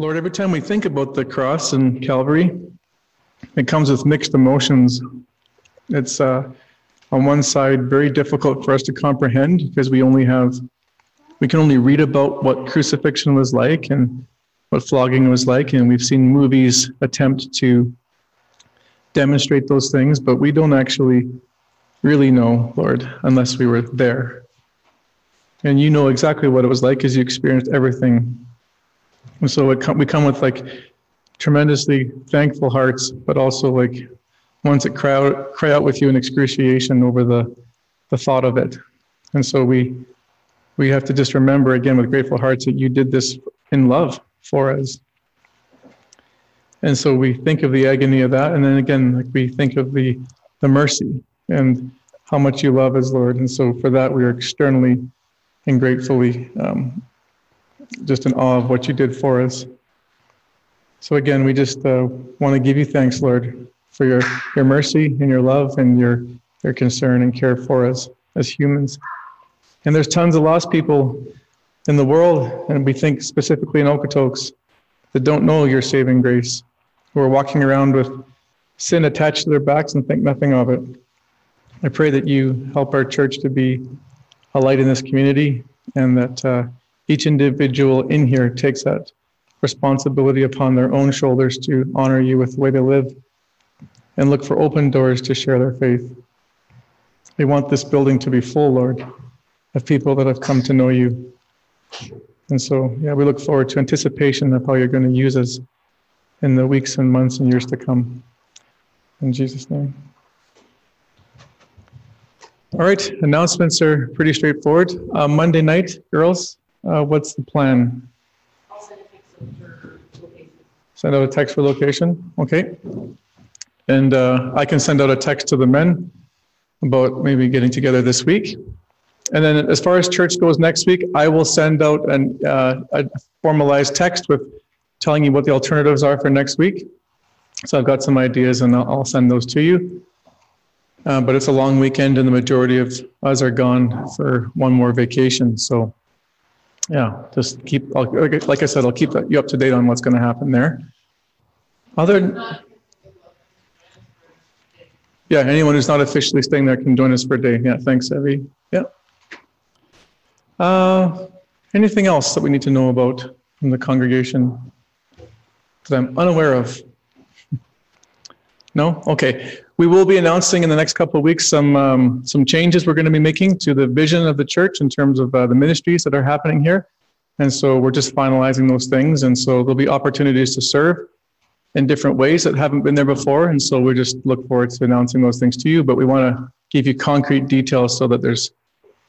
Lord, every time we think about the cross and Calvary, it comes with mixed emotions. It's on one side very difficult for us to comprehend because we can only read about what crucifixion was like and what flogging was like, and we've seen movies attempt to demonstrate those things, but we don't actually really know, Lord, unless we were there. And you know exactly what it was like because you experienced everything. And so we come with like tremendously thankful hearts, but also like ones that cry out with you in excruciation over the thought of it. And so we have to just remember again with grateful hearts that you did this in love for us. And so we think of the agony of that, and then again, like we think of the mercy and how much you love us, Lord. And so for that, we are externally and gratefully just in awe of what you did for us. So again, we just want to give you thanks, Lord, for your mercy and your love and your concern and care for us as humans. And there's tons of lost people in the world, and we think specifically in Okotoks, that don't know your saving grace, who are walking around with sin attached to their backs and think nothing of it. I pray that you help our church to be a light in this community, and that each individual in here takes that responsibility upon their own shoulders to honor you with the way they live and look for open doors to share their faith. We want this building to be full, Lord, of people that have come to know you. And so, yeah, we look forward to anticipation of how you're going to use us in the weeks and months and years to come. In Jesus' name. All right, announcements are pretty straightforward. Monday night, girls, what's the plan? I'll send a text for location. Send out a text for location, okay. And I can send out a text to the men about maybe getting together this week. And then as far as church goes next week, I will send out a formalized text with telling you what the alternatives are for next week. So I've got some ideas, and I'll send those to you. But it's a long weekend, and the majority of us are gone for one more vacation. So yeah, just I'll keep you up to date on what's going to happen there. Yeah, anyone who's not officially staying there can join us for a day. Yeah, thanks, Evie. Yeah. Anything else that we need to know about from the congregation that I'm unaware of? No? Okay. We will be announcing in the next couple of weeks some changes we're going to be making to the vision of the church in terms of the ministries that are happening here. And so we're just finalizing those things. And so there'll be opportunities to serve in different ways that haven't been there before. And so we just look forward to announcing those things to you. But we want to give you concrete details so that there's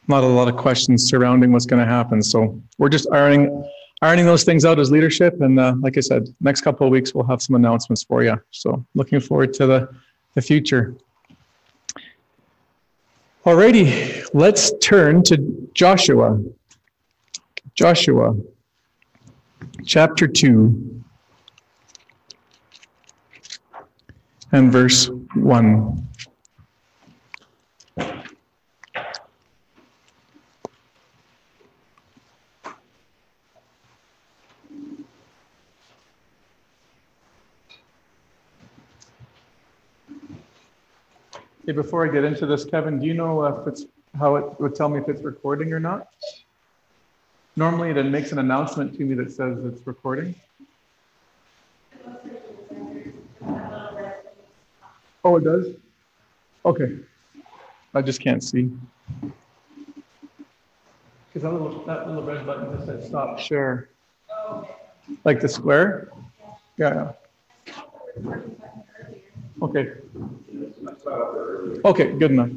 not a lot of questions surrounding what's going to happen. So we're just ironing those things out as leadership. And like I said, next couple of weeks, we'll have some announcements for you. So looking forward to the future. Alrighty, let's turn to Joshua. Joshua, chapter 2 and verse 1. Hey, before I get into this, Kevin, do you know if it's how it would tell me if it's recording or not? Normally, it makes an announcement to me that says it's recording. Oh, it does? Okay. I just can't see. Because that little red button just said stop share. Like the square? Yeah. Okay. Okay, good enough.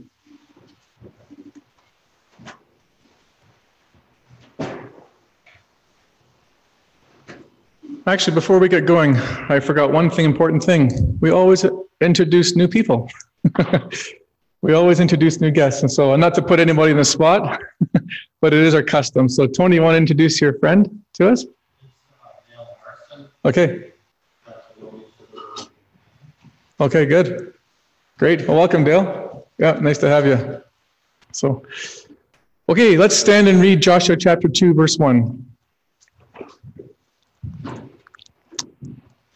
Actually, before we get going, I forgot one important thing. We always introduce new people. We always introduce new guests. And so, not to put anybody in the spot, but it is our custom. So, Tony, you want to introduce your friend to us? Okay. Okay, good. Great. Well, welcome, Dale. Yeah, nice to have you. So, okay, let's stand and read Joshua chapter 2, verse 1.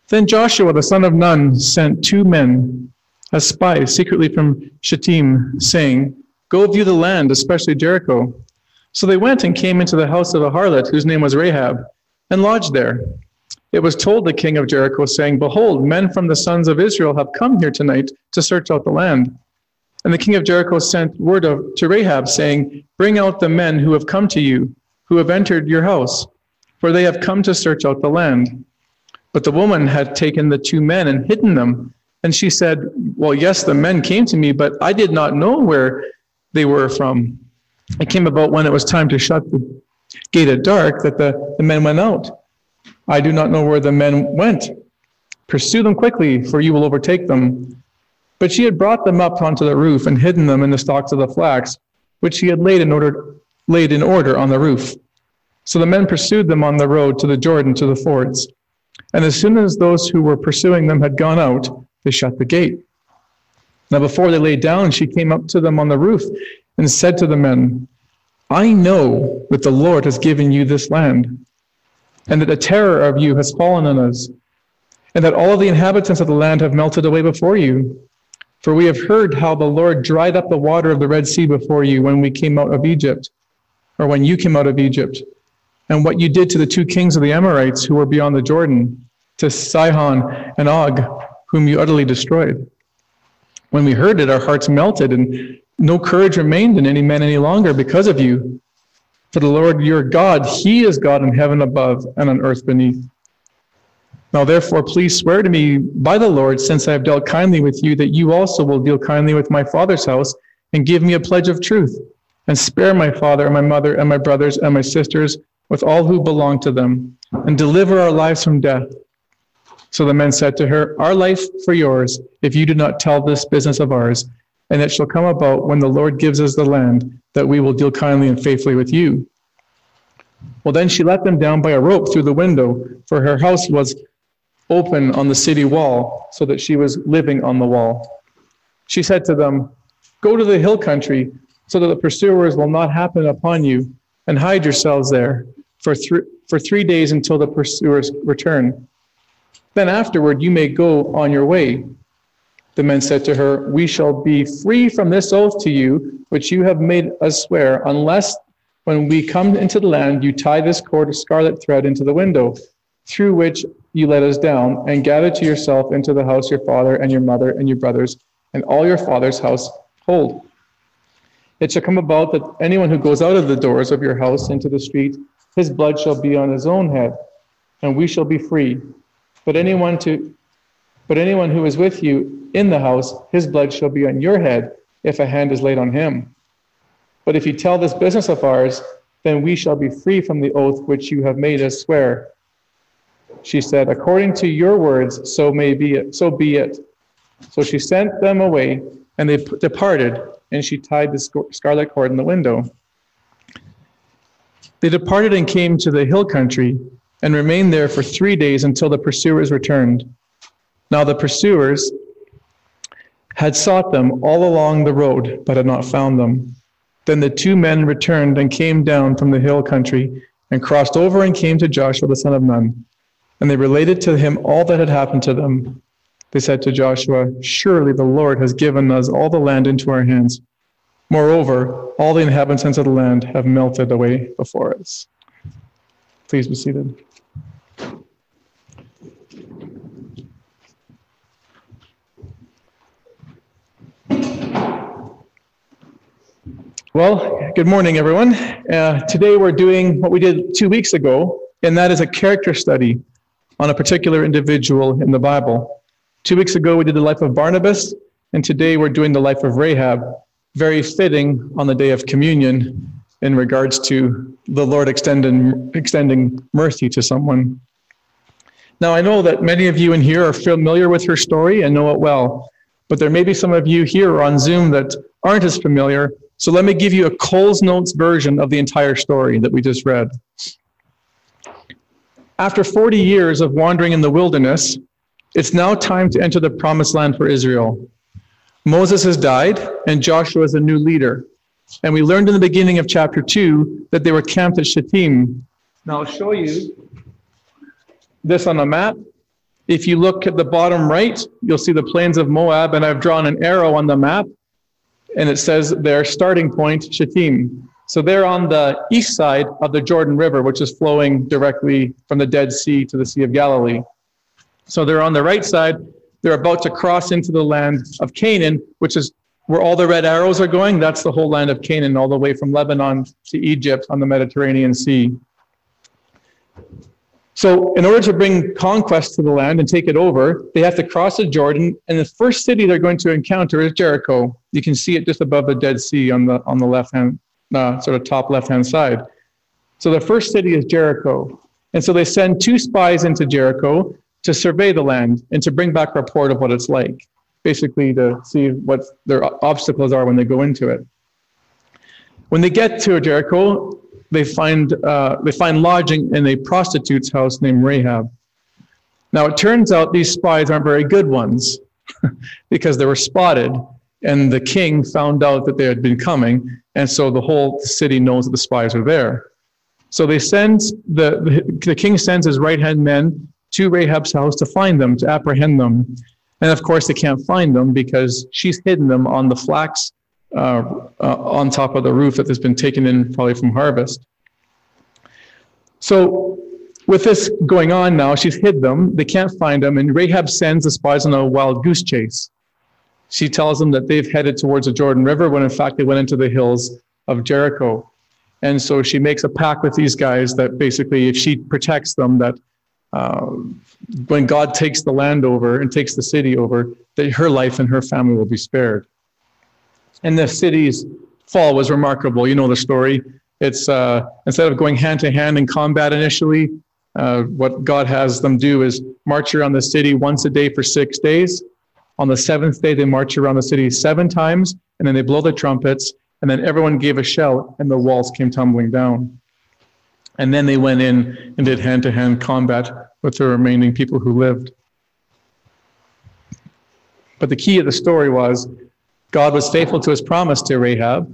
Then Joshua, the son of Nun, sent two men as spies secretly from Shittim, saying, "Go view the land, especially Jericho." So they went and came into the house of a harlot, whose name was Rahab, and lodged there. It was told the king of Jericho, saying, "Behold, men from the sons of Israel have come here tonight to search out the land." And the king of Jericho sent word to Rahab, saying, "Bring out the men who have come to you, who have entered your house, for they have come to search out the land." But the woman had taken the two men and hidden them. And she said, "Well, yes, the men came to me, but I did not know where they were from. It came about when it was time to shut the gate at dark that the men went out. I do not know where the men went. Pursue them quickly, for you will overtake them." But she had brought them up onto the roof and hidden them in the stalks of the flax, which she had laid in order on the roof. So the men pursued them on the road to the Jordan, to the fords. And as soon as those who were pursuing them had gone out, they shut the gate. Now before they lay down, she came up to them on the roof and said to the men, "I know that the Lord has given you this land, and that the terror of you has fallen on us, and that all the inhabitants of the land have melted away before you. For we have heard how the Lord dried up the water of the Red Sea before you when we came out of Egypt, or when you came out of Egypt, and what you did to the two kings of the Amorites who were beyond the Jordan, to Sihon and Og, whom you utterly destroyed. When we heard it, our hearts melted, and no courage remained in any man any longer because of you. For the Lord your God, He is God in heaven above and on earth beneath. Now therefore please swear to me by the Lord, since I have dealt kindly with you, that you also will deal kindly with my father's house, and give me a pledge of truth, and spare my father and my mother and my brothers and my sisters with all who belong to them, and deliver our lives from death." So the men said to her, "Our life for yours, if you do not tell this business of ours. And it shall come about when the Lord gives us the land, that we will deal kindly and faithfully with you." Well, then she let them down by a rope through the window, for her house was open on the city wall, so that she was living on the wall. She said to them, "Go to the hill country, so that the pursuers will not happen upon you, and hide yourselves there for 3 days until the pursuers return. Then afterward you may go on your way." The men said to her, "We shall be free from this oath to you, which you have made us swear, unless when we come into the land, you tie this cord of scarlet thread into the window, through which you let us down, and gather to yourself into the house your father and your mother and your brothers, and all your father's household. It shall come about that anyone who goes out of the doors of your house into the street, his blood shall be on his own head, and we shall be free. But anyone who is with you in the house, his blood shall be on your head, if a hand is laid on him. But if you tell this business of ours, then we shall be free from the oath which you have made us swear." She said, "According to your words, so may be it. So be it." So she sent them away, and they departed, and she tied the scarlet cord in the window. They departed and came to the hill country, and remained there for 3 days until the pursuers returned. Now the pursuers had sought them all along the road, but had not found them. Then the two men returned and came down from the hill country, and crossed over and came to Joshua the son of Nun. And they related to him all that had happened to them. They said to Joshua, "Surely the Lord has given us all the land into our hands. Moreover, all the inhabitants of the land have melted away before us." Please be seated. Well, good morning, everyone. Today we're doing what we did 2 weeks ago, and that is a character study on a particular individual in the Bible. 2 weeks ago we did the life of Barnabas, and today we're doing the life of Rahab, very fitting on the day of communion in regards to the Lord extending mercy to someone. Now I know that many of you in here are familiar with her story and know it well, but there may be some of you here on Zoom that aren't as familiar. So let me give you a Cole's Notes version of the entire story that we just read. After 40 years of wandering in the wilderness, it's now time to enter the promised land for Israel. Moses has died, and Joshua is a new leader. And we learned in the beginning of chapter 2 that they were camped at Shittim. Now I'll show you this on a map. If you look at the bottom right, you'll see the plains of Moab, and I've drawn an arrow on the map, and it says their starting point, Shittim. So they're on the east side of the Jordan River, which is flowing directly from the Dead Sea to the Sea of Galilee. So they're on the right side. They're about to cross into the land of Canaan, which is where all the red arrows are going. That's the whole land of Canaan, all the way from Lebanon to Egypt on the Mediterranean Sea. So in order to bring conquest to the land and take it over, they have to cross the Jordan, and the first city they're going to encounter is Jericho. You can see it just above the Dead Sea on the left-hand, sort of top left-hand side. So the first city is Jericho. And so they send two spies into Jericho to survey the land and to bring back a report of what it's like, basically to see what their obstacles are when they go into it. When they get to Jericho, they find lodging in a prostitute's house named Rahab. Now, it turns out these spies aren't very good ones because they were spotted, and the king found out that they had been coming, and so the whole city knows that the spies are there. So they send the king sends his right-hand men to Rahab's house to find them, to apprehend them. And, of course, they can't find them because she's hidden them on the flax on top of the roof that has been taken in probably from harvest. So with this going on now, she's hid them, they can't find them, and Rahab sends the spies on a wild goose chase. She tells them that they've headed towards the Jordan River when in fact they went into the hills of Jericho. And so she makes a pact with these guys that basically if she protects them, that when God takes the land over and takes the city over, that her life and her family will be spared. And the city's fall was remarkable. You know the story. It's instead of going hand-to-hand in combat initially, what God has them do is march around the city once a day for 6 days. On the seventh day, they march around the city 7 times, and then they blow the trumpets, and then everyone gave a shout, and the walls came tumbling down. And then they went in and did hand-to-hand combat with the remaining people who lived. But the key of the story was God was faithful to his promise to Rahab,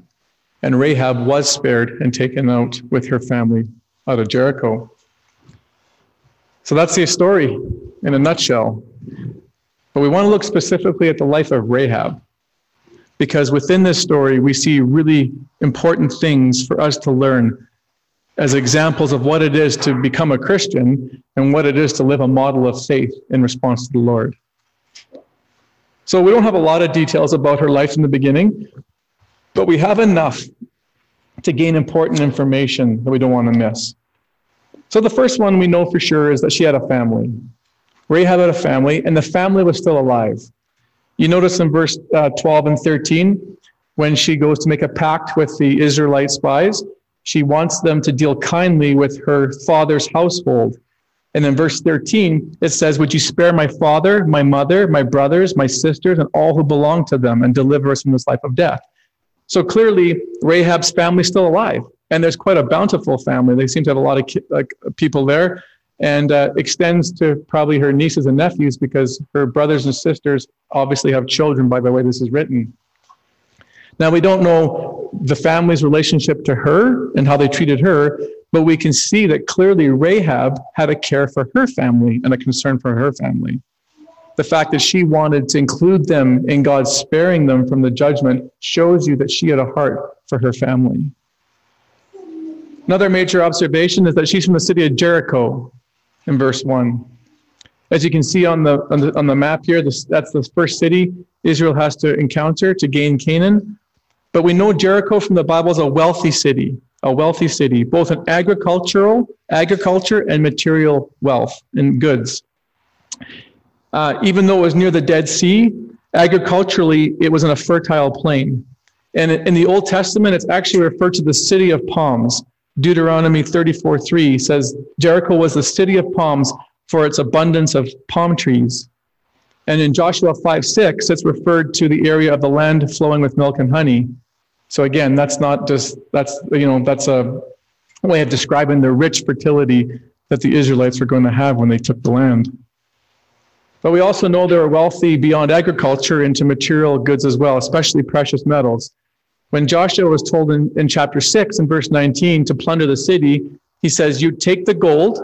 and Rahab was spared and taken out with her family out of Jericho. So that's the story in a nutshell. But we want to look specifically at the life of Rahab, because within this story we see really important things for us to learn as examples of what it is to become a Christian and what it is to live a model of faith in response to the Lord. So we don't have a lot of details about her life in the beginning, but we have enough to gain important information that we don't want to miss. So the first one we know for sure is that she had a family. Rahab had a family, and the family was still alive. You notice in verse 12 and 13, when she goes to make a pact with the Israelite spies, she wants them to deal kindly with her father's household. And in verse 13, it says, "Would you spare my father, my mother, my brothers, my sisters, and all who belong to them, and deliver us from this life of death?" So clearly, Rahab's family is still alive, and there's quite a bountiful family. They seem to have a lot of people there, and extends to probably her nieces and nephews, because her brothers and sisters obviously have children by the way this is written. Now, we don't know the family's relationship to her and how they treated her, but we can see that clearly Rahab had a care for her family and a concern for her family. The fact that she wanted to include them in God sparing them from the judgment shows you that she had a heart for her family. Another major observation is that she's from the city of Jericho in verse 1. As you can see on the map here, that's the first city Israel has to encounter to gain Canaan. But we know Jericho from the Bible is a wealthy city, both in agriculture and material wealth and goods. Even though it was near the Dead Sea, agriculturally it was in a fertile plain. And in the Old Testament, it's actually referred to the city of palms. Deuteronomy 34:3 says, "Jericho was the city of palms for its abundance of palm trees." And in Joshua 5:6, it's referred to the area of the land flowing with milk and honey. So again, that's a way of describing the rich fertility that the Israelites were going to have when they took the land. But we also know they were wealthy beyond agriculture into material goods as well, especially precious metals. When Joshua was told in chapter 6 and verse 19 to plunder the city, he says, "You take the gold,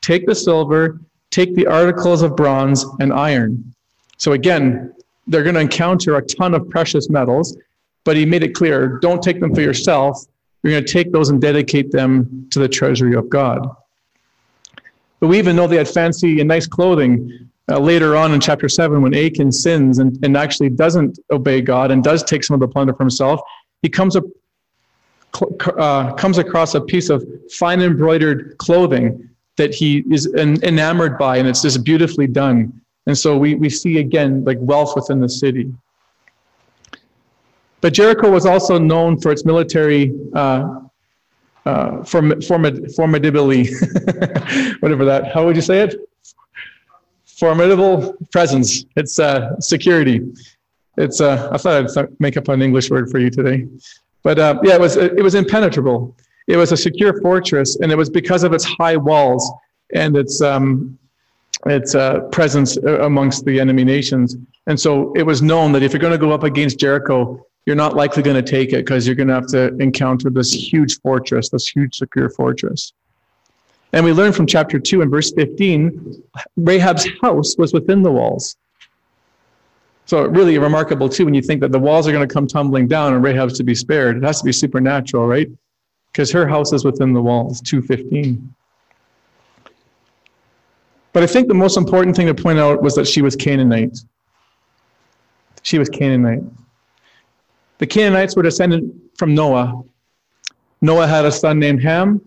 take the silver, Take the articles of bronze and iron. So again, they're going to encounter a ton of precious metals, but he made it clear, don't take them for yourself. You're going to take those and dedicate them to the treasury of God. But we even know they had fancy and nice clothing. Later on in chapter 7, when Achan sins and actually doesn't obey God and does take some of the plunder for himself, he comes across a piece of fine embroidered clothing that he is enamored by, and it's just beautifully done. And so we see again like wealth within the city. But Jericho was also known for its military formidability, whatever that. How would you say it? Formidable presence. It's security. It's I thought I'd make up an English word for you today, but yeah, it was impenetrable. It was a secure fortress, and it was because of its high walls and its presence amongst the enemy nations. And so it was known that if you're going to go up against Jericho, you're not likely going to take it because you're going to have to encounter this huge fortress, this huge secure fortress. And we learn from chapter 2 and verse 15, Rahab's house was within the walls. So really remarkable too when you think that the walls are going to come tumbling down and Rahab's to be spared. It has to be supernatural, right? Because her house is within the walls, 2:15. But I think the most important thing to point out was that she was Canaanite. She was Canaanite. The Canaanites were descended from Noah. Noah had a son named Ham,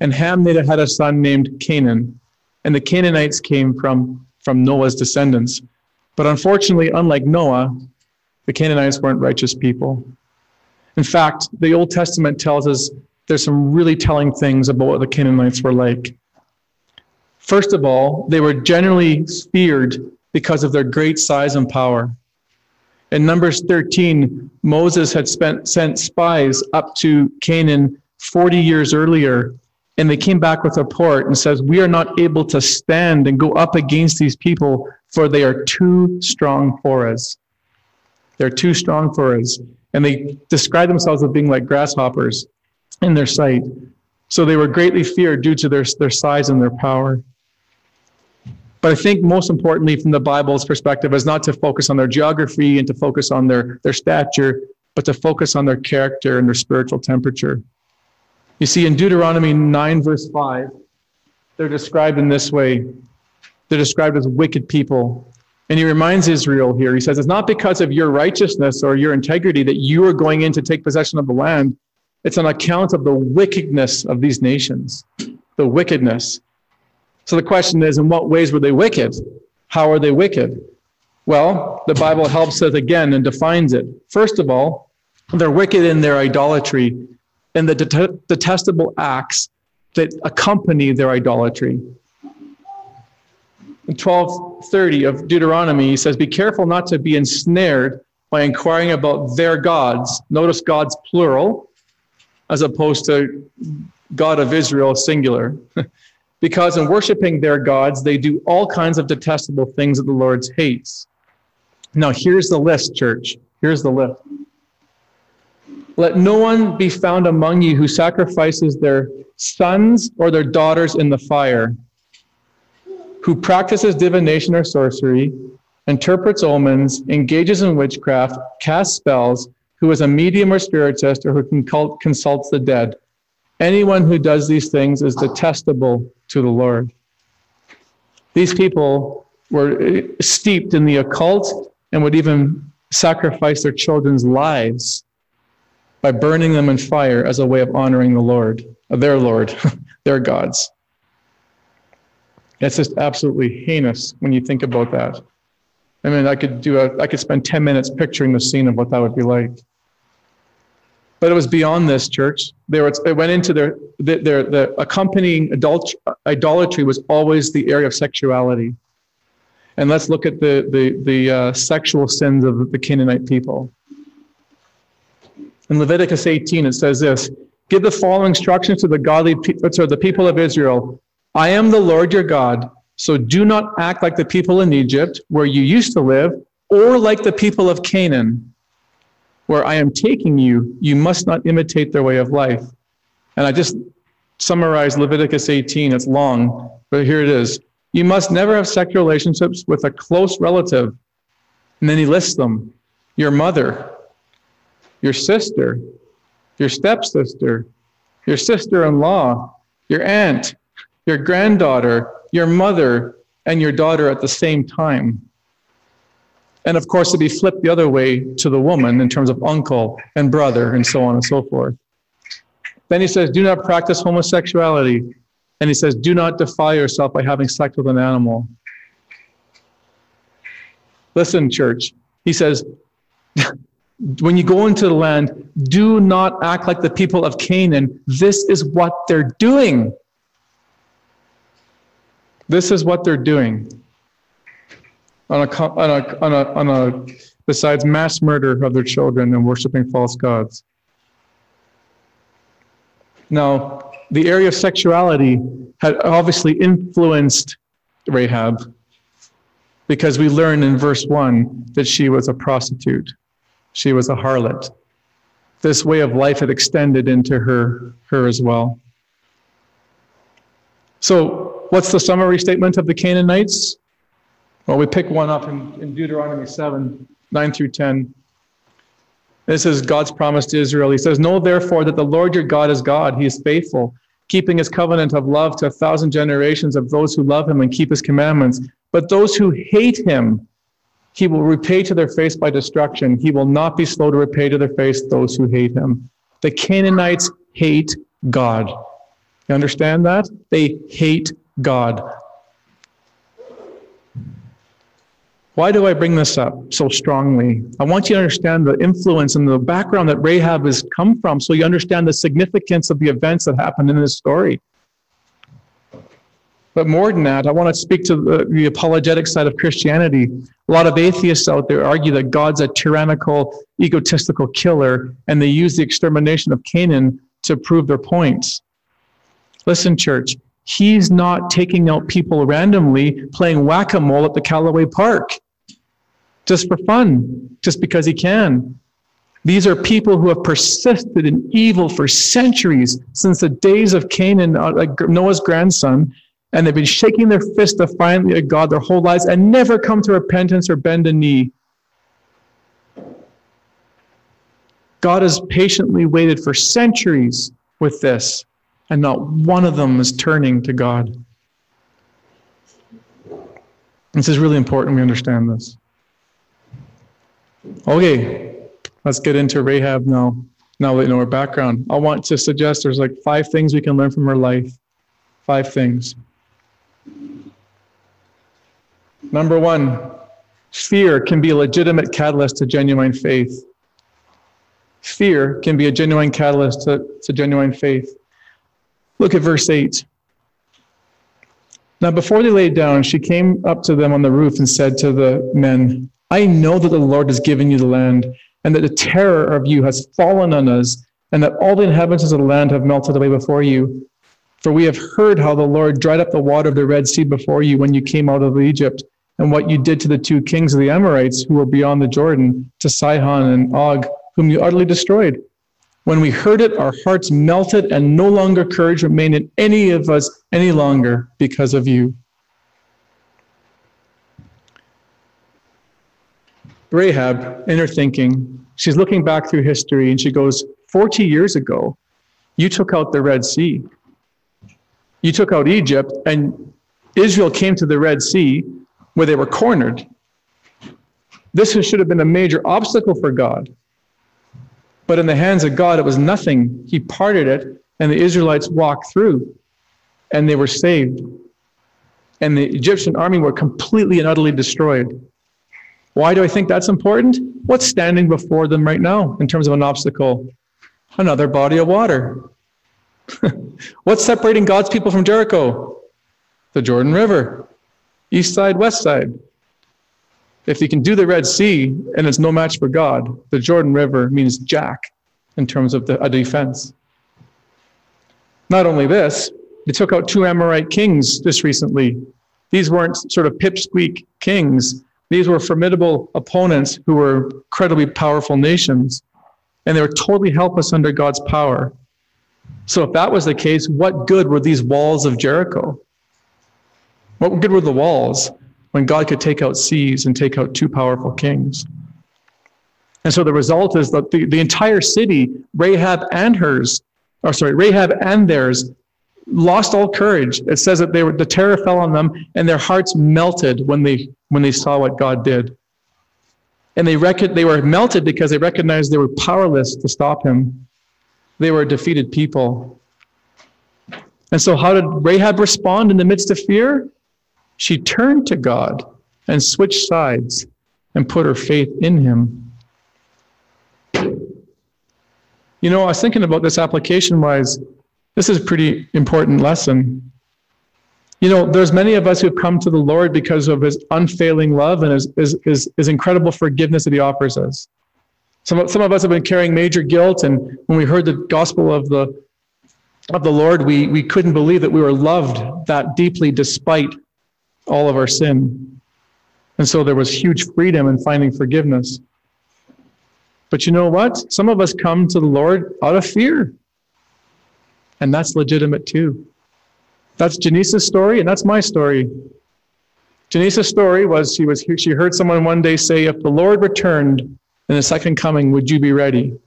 and Ham had a son named Canaan. And the Canaanites came from Noah's descendants. But unfortunately, unlike Noah, the Canaanites weren't righteous people. In fact, the Old Testament tells us there's some really telling things about what the Canaanites were like. First of all, they were generally feared because of their great size and power. In Numbers 13, Moses had sent spies up to Canaan 40 years earlier, and they came back with a report and says, "We are not able to stand and go up against these people, for they are too strong for us." They're too strong for us. And they described themselves as being like grasshoppers in their sight. So they were greatly feared due to their size and their power. But I think most importantly from the Bible's perspective is not to focus on their geography and to focus on their stature, but to focus on their character and their spiritual temperature. You see, in Deuteronomy 9, verse 5, they're described in this way. They're described as wicked people. And he reminds Israel here, he says, it's not because of your righteousness or your integrity that you are going in to take possession of the land. It's on account of the wickedness of these nations, the wickedness. So the question is, in what ways were they wicked? How are they wicked? Well, the Bible helps us again and defines it. First of all, they're wicked in their idolatry and the detestable acts that accompany their idolatry. In 12:30 of Deuteronomy, he says, "Be careful not to be ensnared by inquiring about their gods." Notice gods plural, as opposed to God of Israel singular. "Because in worshiping their gods, they do all kinds of detestable things that the Lord hates." Now here's the list, church. Here's the list. "Let no one be found among you who sacrifices their sons or their daughters in the fire, who practices divination or sorcery, interprets omens, engages in witchcraft, casts spells, who is a medium or spiritist, or who consults the dead. Anyone who does these things is detestable to the Lord." These people were steeped in the occult and would even sacrifice their children's lives by burning them in fire as a way of honoring the Lord, their gods. That's just absolutely heinous when you think about that. I mean, I could spend 10 minutes picturing the scene of what that would be like. But it was beyond this, church. It went into the accompanying idolatry was always the area of sexuality. And let's look at the sexual sins of the Canaanite people. In Leviticus 18, it says this: "Give the following instructions to the people of Israel. I am the Lord your God, so do not act like the people in Egypt, where you used to live, or like the people of Canaan, where I am taking you. You must not imitate their way of life." And I just summarized Leviticus 18. It's long, but here it is. You must never have sexual relationships with a close relative. And then he lists them. Your mother, your sister, your stepsister, your sister-in-law, your aunt, your granddaughter, your mother, and your daughter at the same time. And of course, it'd be flipped the other way to the woman in terms of uncle and brother and so on and so forth. Then he says, do not practice homosexuality. And he says, do not defile yourself by having sex with an animal. Listen, church, he says, when you go into the land, do not act like the people of Canaan. This is what they're doing. This is what they're doing. Besides mass murder of their children and worshiping false gods. Now, the area of sexuality had obviously influenced Rahab, because we learn in verse 1 that she was a prostitute. She was a harlot. This way of life had extended into her as well. So what's the summary statement of the Canaanites? Well, we pick one up in Deuteronomy 7, 9 through 10. This is God's promise to Israel. He says, know therefore that the Lord your God is God. He is faithful, keeping his covenant of love to 1,000 generations of those who love him and keep his commandments. But those who hate him, he will repay to their face by destruction. He will not be slow to repay to their face those who hate him. The Canaanites hate God. You understand that? They hate God. Why do I bring this up so strongly? I want you to understand the influence and the background that Rahab has come from, so you understand the significance of the events that happened in this story. But more than that, I want to speak to the apologetic side of Christianity. A lot of atheists out there argue that God's a tyrannical, egotistical killer, and they use the extermination of Canaan to prove their points. Listen, church. He's not taking out people randomly, playing whack-a-mole at the Callaway Park, just for fun, just because he can. These are people who have persisted in evil for centuries, since the days of Canaan, Noah's grandson, and they've been shaking their fist defiantly at God their whole lives and never come to repentance or bend a knee. God has patiently waited for centuries with this. And not one of them is turning to God. This is really important we understand this. Okay, let's get into Rahab now. Now that you know her background, I want to suggest there's like 5 things we can learn from her life. 5 things. Number 1, fear can be a legitimate catalyst to genuine faith. Fear can be a genuine catalyst to genuine faith. Look at verse 8. Now before they laid down, she came up to them on the roof and said to the men, I know that the Lord has given you the land, and that the terror of you has fallen on us, and that all the inhabitants of the land have melted away before you. For we have heard how the Lord dried up the water of the Red Sea before you when you came out of Egypt, and what you did to the 2 kings of the Amorites who were beyond the Jordan, to Sihon and Og, whom you utterly destroyed. When we heard it, our hearts melted, and no longer courage remained in any of us any longer because of you. Rahab, in her thinking, she's looking back through history, and she goes, 40 years ago, you took out the Red Sea. You took out Egypt, and Israel came to the Red Sea where they were cornered. This should have been a major obstacle for God. But in the hands of God, it was nothing. He parted it, and the Israelites walked through, and they were saved. And the Egyptian army were completely and utterly destroyed. Why do I think that's important? What's standing before them right now in terms of an obstacle? Another body of water. What's separating God's people from Jericho? The Jordan River. East side, west side. If you can do the Red Sea, and it's no match for God, the Jordan River means jack in terms of a defense. Not only this, they took out 2 Amorite kings just recently. These weren't sort of pipsqueak kings. These were formidable opponents who were incredibly powerful nations, and they were totally helpless under God's power. So if that was the case, what good were these walls of Jericho? What good were the walls when God could take out seas and take out two powerful kings? And so the result is that the entire city, Rahab and theirs, lost all courage. It says that the terror fell on them, and their hearts melted when they saw what God did. And they were melted because they recognized they were powerless to stop him. They were a defeated people. And so how did Rahab respond in the midst of fear? She turned to God and switched sides and put her faith in him. You know, I was thinking about this application-wise. This is a pretty important lesson. You know, there's many of us who've come to the Lord because of his unfailing love and his incredible forgiveness that he offers us. Some of us have been carrying major guilt, and when we heard the gospel of the Lord, we couldn't believe that we were loved that deeply despite all of our sin. And so there was huge freedom in finding forgiveness. But you know what? Some of us come to the Lord out of fear. And that's legitimate too. That's Janice's story, and that's my story. Janice's story was she heard someone one day say, "If the Lord returned in the second coming, would you be ready?"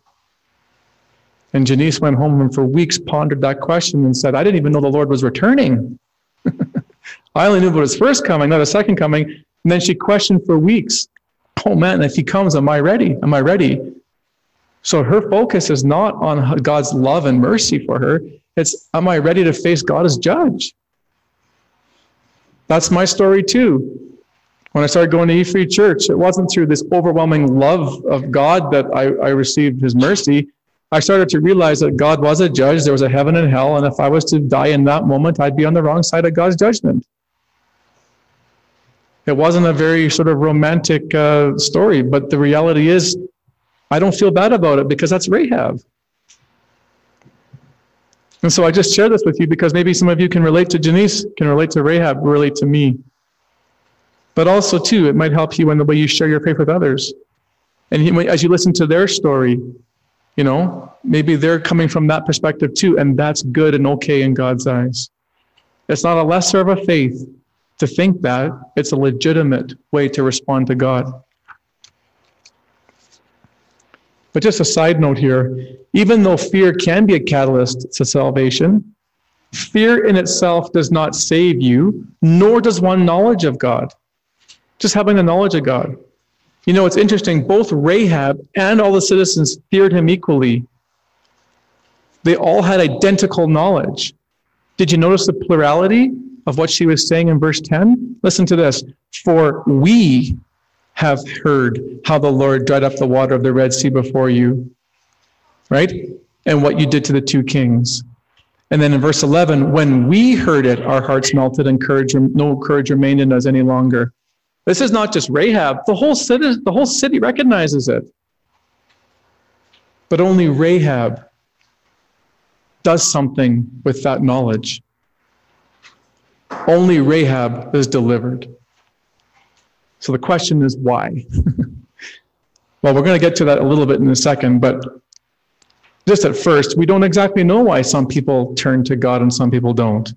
And Janice went home and for weeks pondered that question and said, "I didn't even know the Lord was returning. I only knew about his first coming, not his second coming." And then she questioned for weeks, "Oh man, if he comes, am I ready? Am I ready?" So her focus is not on God's love and mercy for her. It's, am I ready to face God as judge? That's my story too. When I started going to E-Free Church, it wasn't through this overwhelming love of God that I received his mercy. I started to realize that God was a judge. There was a heaven and hell. And if I was to die in that moment, I'd be on the wrong side of God's judgment. It wasn't a very sort of romantic story, but the reality is I don't feel bad about it because that's Rahab. And so I just share this with you because maybe some of you can relate to Janice, can relate to Rahab, relate to me. But also, too, it might help you in the way you share your faith with others. And as you listen to their story, you know, maybe they're coming from that perspective, too, and that's good and okay in God's eyes. It's not a lesser of a faith to think that. It's a legitimate way to respond to God. But just a side note here, even though fear can be a catalyst to salvation, fear in itself does not save you, nor does one knowledge of God. Just having the knowledge of God. You know, it's interesting, both Rahab and all the citizens feared him equally. They all had identical knowledge. Did you notice the plurality of what she was saying in verse 10? Listen to this. For we have heard how the Lord dried up the water of the Red Sea before you, right? And what you did to the two kings. And then in verse 11, when we heard it, our hearts melted and no courage remained in us any longer. This is not just Rahab. The whole city recognizes it. But only Rahab does something with that knowledge. Only Rahab is delivered. So the question is why? Well, we're going to get to that a little bit in a second, but just at first, we don't exactly know why some people turn to God and some people don't.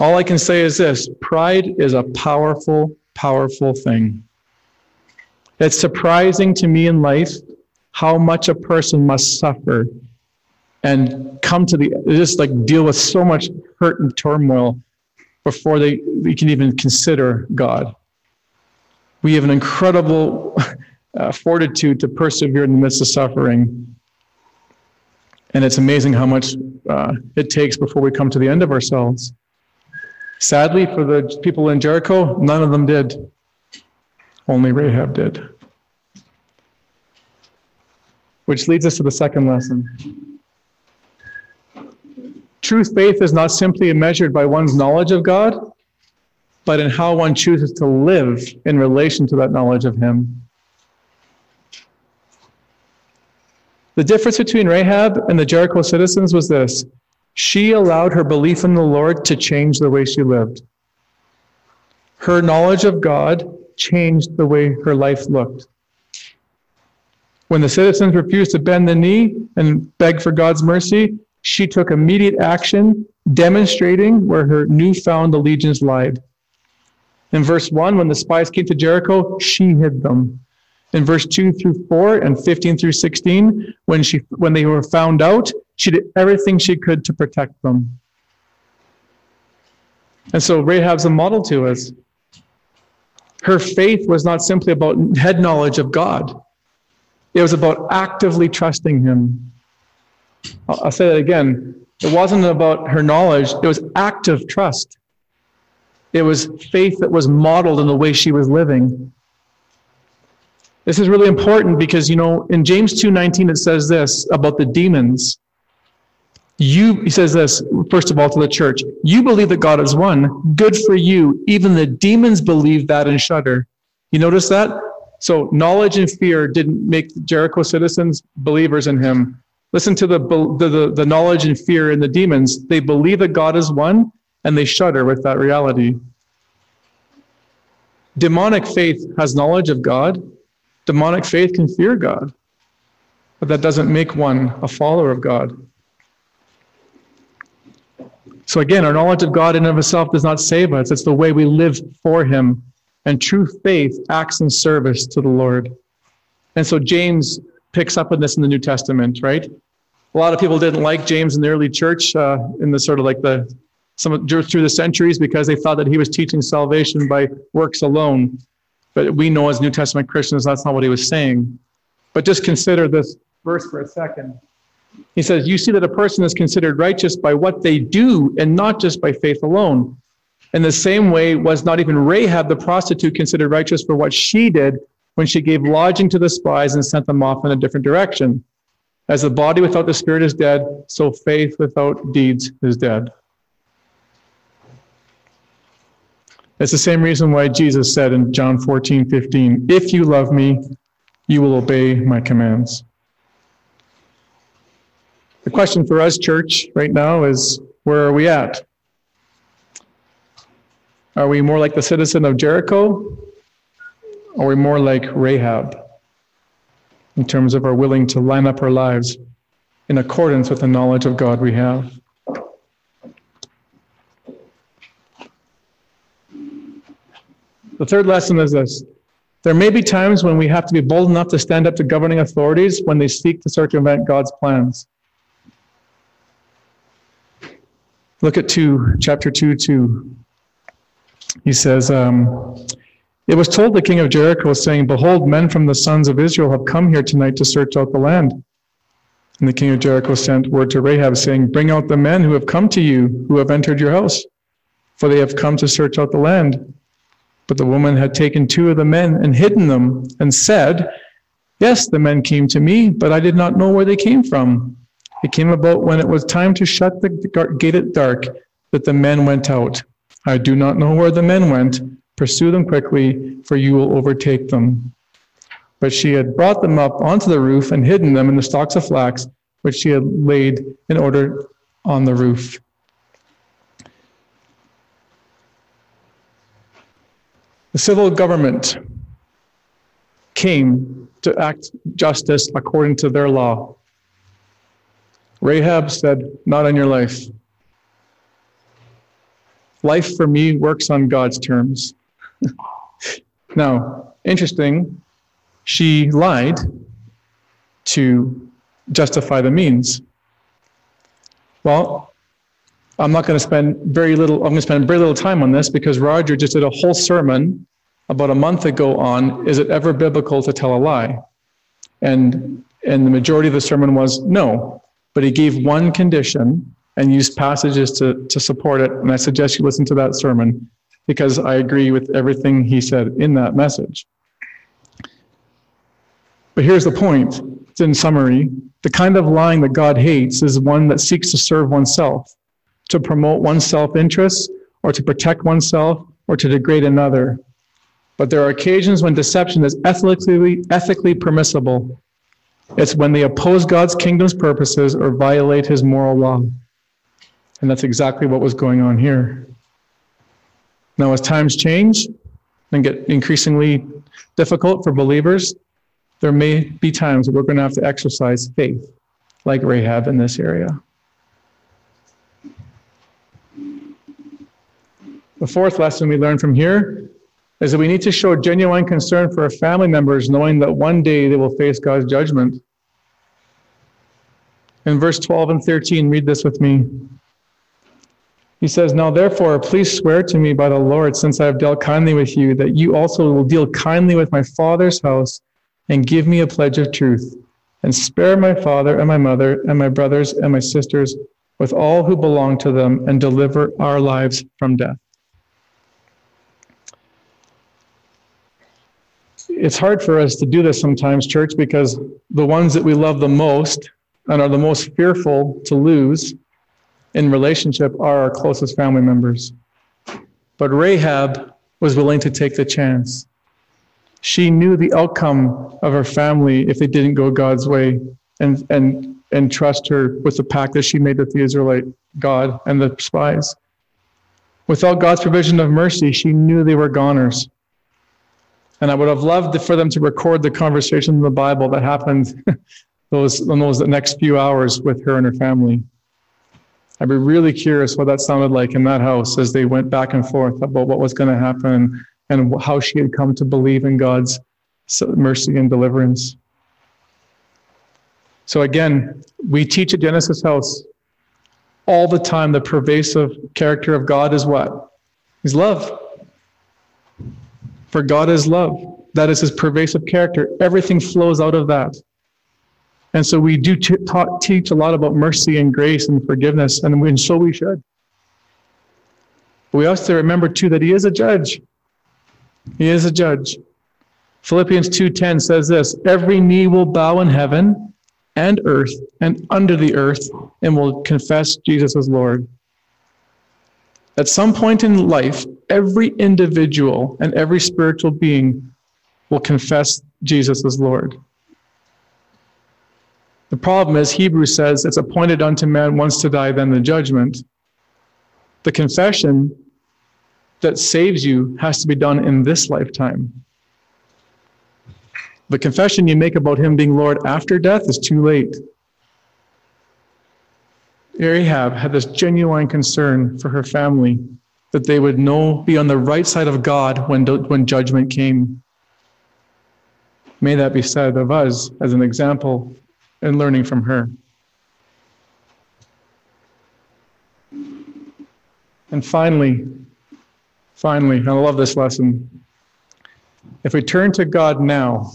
All I can say is this, pride is a powerful, powerful thing. It's surprising to me in life how much a person must suffer and come to deal with so much hurt and turmoil before they can even consider God. We have an incredible fortitude to persevere in the midst of suffering. And it's amazing how much it takes before we come to the end of ourselves. Sadly, for the people in Jericho, none of them did. Only Rahab did. Which leads us to the second lesson. True faith is not simply measured by one's knowledge of God, but in how one chooses to live in relation to that knowledge of him. The difference between Rahab and the Jericho citizens was this. She allowed her belief in the Lord to change the way she lived. Her knowledge of God changed the way her life looked. When the citizens refused to bend the knee and beg for God's mercy, she took immediate action, demonstrating where her newfound allegiance lied. In verse 1, when the spies came to Jericho, she hid them. In verse 2-4 and 15-16, when they were found out, she did everything she could to protect them. And so Rahab's a model to us. Her faith was not simply about head knowledge of God. It was about actively trusting him. I'll say that again. It wasn't about her knowledge. It was active trust. It was faith that was modeled in the way she was living. This is really important because, you know, in James 2:19, it says this about the demons. He says this, first of all, to the church. You believe that God is one. Good for you. Even the demons believe that and shudder. You notice that? So knowledge and fear didn't make Jericho citizens believers in him. Listen to the knowledge and fear in the demons. They believe that God is one, and they shudder with that reality. Demonic faith has knowledge of God. Demonic faith can fear God. But that doesn't make one a follower of God. So again, our knowledge of God in and of itself does not save us. It's the way we live for him. And true faith acts in service to the Lord. And so James picks up on this in the New Testament, right? A lot of people didn't like James in the early church in the sort of like through the centuries because they thought that he was teaching salvation by works alone. But we know as New Testament Christians, that's not what he was saying. But just consider this verse for a second. He says, you see that a person is considered righteous by what they do and not just by faith alone. In the same way, was not even Rahab the prostitute considered righteous for what she did when she gave lodging to the spies and sent them off in a different direction? As the body without the spirit is dead, so faith without deeds is dead. It's the same reason why Jesus said in John 14:15, if you love me, you will obey my commands. The question for us, church, right now is, where are we at? Are we more like the citizen of Jericho? Or are we more like Rahab in terms of our willing to line up our lives in accordance with the knowledge of God we have? The third lesson is this. There may be times when we have to be bold enough to stand up to governing authorities when they seek to circumvent God's plans. Look at chapter 2:2. He says, it was told the king of Jericho, saying, behold, men from the sons of Israel have come here tonight to search out the land. And the king of Jericho sent word to Rahab, saying, bring out the men who have come to you, who have entered your house, for they have come to search out the land. But the woman had taken 2 of the men and hidden them, and said, yes, the men came to me, but I did not know where they came from. It came about when it was time to shut the gate at dark that the men went out. I do not know where the men went. Pursue them quickly, for you will overtake them. But she had brought them up onto the roof and hidden them in the stalks of flax, which she had laid in order on the roof. The civil government came to act justice according to their law. Rahab said, not on your life. Life for me works on God's terms. Now, interesting, she lied to justify the means. Well, I'm going to spend very little time on this because Roger just did a whole sermon about a month ago on, is it ever biblical to tell a lie? And the majority of the sermon was no. But he gave one condition and used passages to support it. And I suggest you listen to that sermon because I agree with everything he said in that message. But here's the point. It's in summary. The kind of lying that God hates is one that seeks to serve oneself, to promote one's self-interest, or to protect oneself, or to degrade another. But there are occasions when deception is ethically permissible. It's when they oppose God's kingdom's purposes or violate his moral law. And that's exactly what was going on here. Now, as times change and get increasingly difficult for believers, there may be times we're going to have to exercise faith, like Rahab in this area. The fourth lesson we learn from here is that we need to show genuine concern for our family members, knowing that one day they will face God's judgment. In verse 12 and 13, read this with me. He says, "Now therefore, please swear to me by the Lord, since I have dealt kindly with you, that you also will deal kindly with my father's house and give me a pledge of truth, and spare my father and my mother and my brothers and my sisters with all who belong to them, and deliver our lives from death." It's hard for us to do this sometimes, church, because the ones that we love the most and are the most fearful to lose in relationship are our closest family members. But Rahab was willing to take the chance. She knew the outcome of her family if they didn't go God's way and trust her with the pact that she made with the Israelite God and the spies. Without God's provision of mercy, she knew they were goners. And I would have loved for them to record the conversation in the Bible that happened those next few hours with her and her family. I'd be really curious what that sounded like in that house as they went back and forth about what was going to happen and how she had come to believe in God's mercy and deliverance. So again, we teach at Genesis House all the time the pervasive character of God is what? He's love. For God is love. That is his pervasive character. Everything flows out of that. And so we do teach a lot about mercy and grace and forgiveness, and so we should. But we also remember, too, that he is a judge. He is a judge. Philippians 2:10 says this, "Every knee will bow in heaven and earth and under the earth and will confess Jesus as Lord." At some point in life, every individual and every spiritual being will confess Jesus as Lord. The problem is, Hebrews says, it's appointed unto man once to die, then the judgment. The confession that saves you has to be done in this lifetime. The confession you make about him being Lord after death is too late. Rahab had this genuine concern for her family, that they would be on the right side of God when judgment came. May that be said of us as an example and learning from her. And finally, and I love this lesson, if we turn to God now,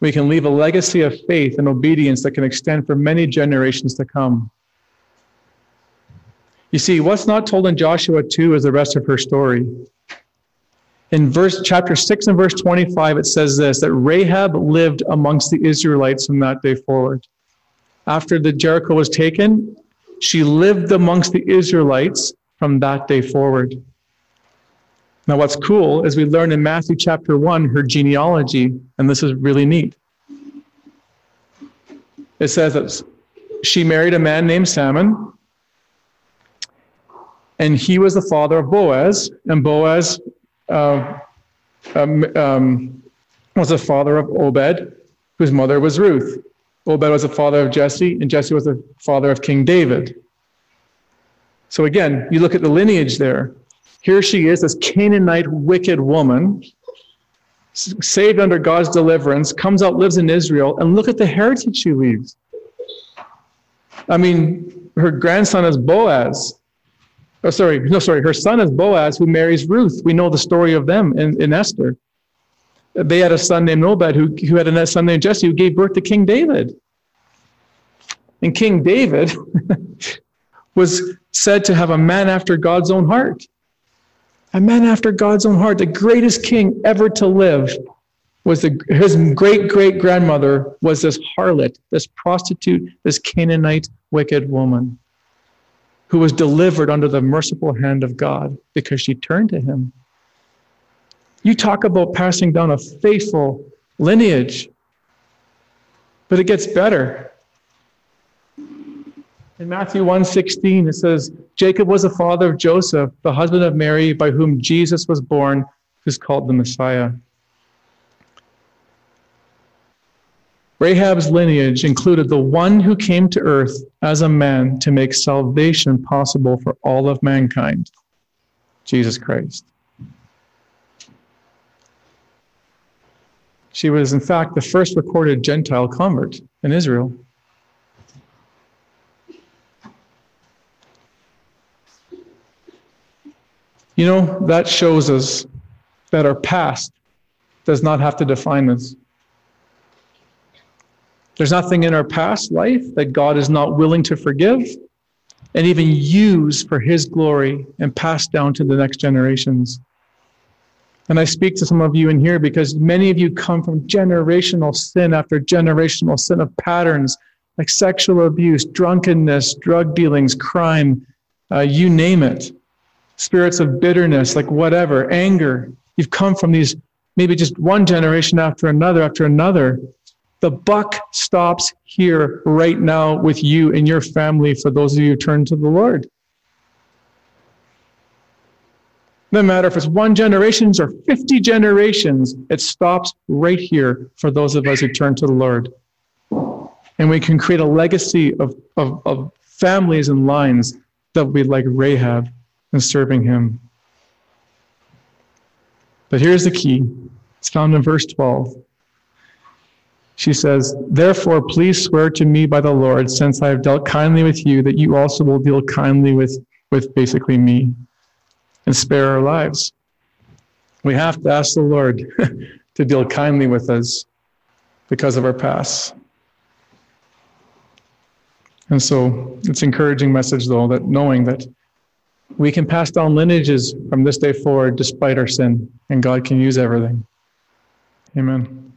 we can leave a legacy of faith and obedience that can extend for many generations to come. You see, what's not told in Joshua 2 is the rest of her story. In chapter 6 and verse 25, it says this, that Rahab lived amongst the Israelites from that day forward. After the Jericho was taken, she lived amongst the Israelites from that day forward. Now what's cool is we learn in Matthew chapter 1 her genealogy, and this is really neat. It says that she married a man named Salmon, and he was the father of Boaz, and Boaz was the father of Obed, whose mother was Ruth. Obed was the father of Jesse, and Jesse was the father of King David. So again, you look at the lineage there. Here she is, this Canaanite wicked woman, saved under God's deliverance, comes out, lives in Israel, and look at the heritage she leaves. I mean, her grandson is Boaz. Her son is Boaz, who marries Ruth. We know the story of them in Esther. They had a son named Obed who had a son named Jesse, who gave birth to King David. And King David was said to have a man after God's own heart. A man after God's own heart. The greatest king ever to live was his great-great-grandmother was this harlot, this prostitute, this Canaanite wicked woman, who was delivered under the merciful hand of God because she turned to him. You talk about passing down a faithful lineage, but it gets better. In Matthew 1:16, it says, "Jacob was the father of Joseph, the husband of Mary, by whom Jesus was born, who's called the Messiah." Rahab's lineage included the one who came to earth as a man to make salvation possible for all of mankind, Jesus Christ. She was, in fact, the first recorded Gentile convert in Israel. You know, that shows us that our past does not have to define us. There's nothing in our past life that God is not willing to forgive and even use for His glory and pass down to the next generations. And I speak to some of you in here because many of you come from generational sin after generational sin of patterns like sexual abuse, drunkenness, drug dealings, crime, you name it. Spirits of bitterness, like whatever, anger. You've come from these, maybe just one generation after another after another. The buck stops here right now with you and your family for those of you who turn to the Lord. No matter if it's one generation or 50 generations, it stops right here for those of us who turn to the Lord. And we can create a legacy of families and lines that will be like Rahab and serving Him. But here's the key. It's found in verse 12. She says, "Therefore, please swear to me by the Lord, since I have dealt kindly with you, that you also will deal kindly with basically me, and spare our lives." We have to ask the Lord to deal kindly with us because of our past. And so it's an encouraging message, though, that knowing that we can pass down lineages from this day forward despite our sin, and God can use everything. Amen.